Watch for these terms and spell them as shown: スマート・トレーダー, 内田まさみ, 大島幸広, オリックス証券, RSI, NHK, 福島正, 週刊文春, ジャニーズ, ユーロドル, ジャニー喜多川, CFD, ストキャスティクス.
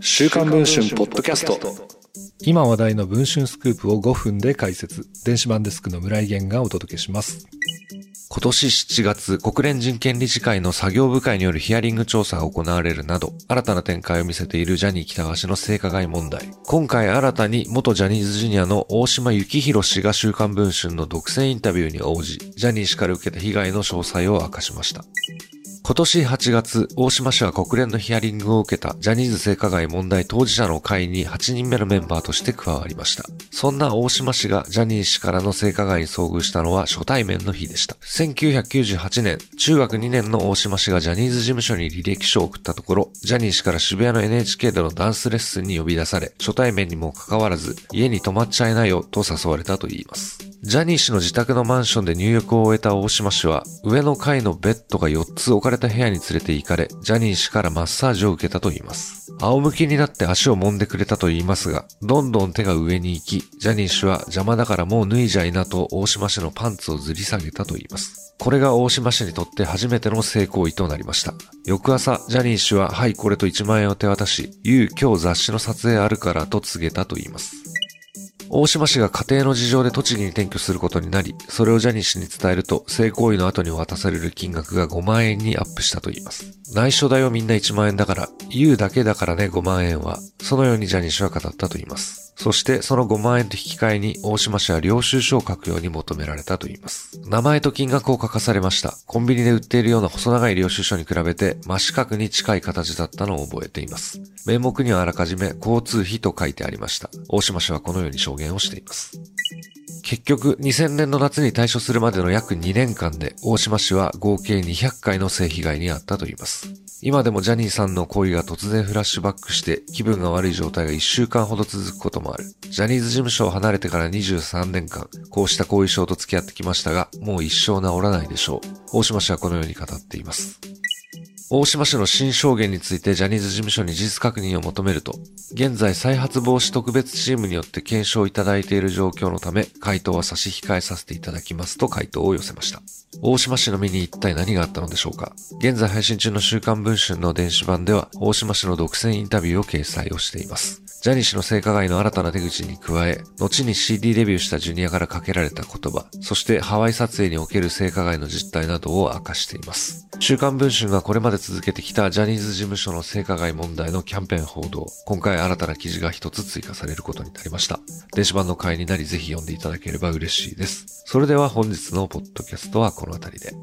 週刊文春ポッドキャスト、今話題の文春スクープを5分で解説。電子版デスクの村井源がお届けします。今年7月、国連人権理事会の作業部会によるヒアリング調査が行われるなど、新たな展開を見せているジャニー喜多川氏の性加害問題。今回新たに元ジャニーズジュニアの大島幸広氏が週刊文春の独占インタビューに応じ、ジャニー氏から受けた被害の詳細を明かしました。今年8月、大島氏は国連のヒアリングを受けたジャニーズ性加害問題当事者の会に8人目のメンバーとして加わりました。そんな大島氏がジャニー氏からの性加害に遭遇したのは初対面の日でした。1998年、中学2年の大島氏がジャニーズ事務所に履歴書を送ったところ、ジャニー氏から渋谷の NHK でのダンスレッスンに呼び出され、初対面にもかかわらず、家に泊まっちゃいなよと誘われたといいます。ジャニー氏の自宅のマンションで入浴を終えた大島氏は、上の階のベッドが4つ置かれた部屋に連れて行かれ、ジャニー氏からマッサージを受けたといいます。仰向けになって足を揉んでくれたといいますが、どんどん手が上に行き、ジャニー氏は邪魔だからもう脱いじゃいなと大島氏のパンツをずり下げたといいます。これが大島氏にとって初めての性行為となりました。翌朝、ジャニー氏は、はいこれと1万円を手渡し、今日雑誌の撮影あるからと告げたといいます。大島氏が家庭の事情で栃木に転居することになり、それをジャニー氏に伝えると、性行為の後に渡される金額が5万円にアップしたといいます。内緒だよみんな1万円だから、言うだけだからね5万円は、そのようにジャニー氏は語ったといいます。そしてその5万円と引き換えに大島氏は領収書を書くように求められたといいます。名前と金額を書かされました。コンビニで売っているような細長い領収書に比べて真四角に近い形だったのを覚えています。名目にはあらかじめ交通費と書いてありました。大島氏はこのように証言をしています。結局2000年の夏に退所するまでの約2年間で大島氏は合計200回の性被害に遭ったといいます。今でもジャニーさんの行為が突然フラッシュバックして気分が悪い状態が1週間ほど続くこともある。ジャニーズ事務所を離れてから23年間こうした後遺症と付き合ってきましたが、もう一生治らないでしょう。大島氏はこのように語っています。大島氏の新証言についてジャニーズ事務所に事実確認を求めると、現在再発防止特別チームによって検証いただいている状況のため、回答は差し控えさせていただきますと回答を寄せました。大島氏の身に一体何があったのでしょうか。現在配信中の週刊文春の電子版では、大島氏の独占インタビューを掲載をしています。ジャニー氏の性加害の新たな手口に加え、後に CD レビューしたジュニアからかけられた言葉、そしてハワイ撮影における性加害の実態などを明かしています。週刊文春がこれまで続けてきたジャニーズ事務所の性加害問題のキャンペーン報道、今回新たな記事が一つ追加されることになりました。電子版の会になり、ぜひ読んでいただければ嬉しいです。それでは本日のポッドキャストはこの辺りで。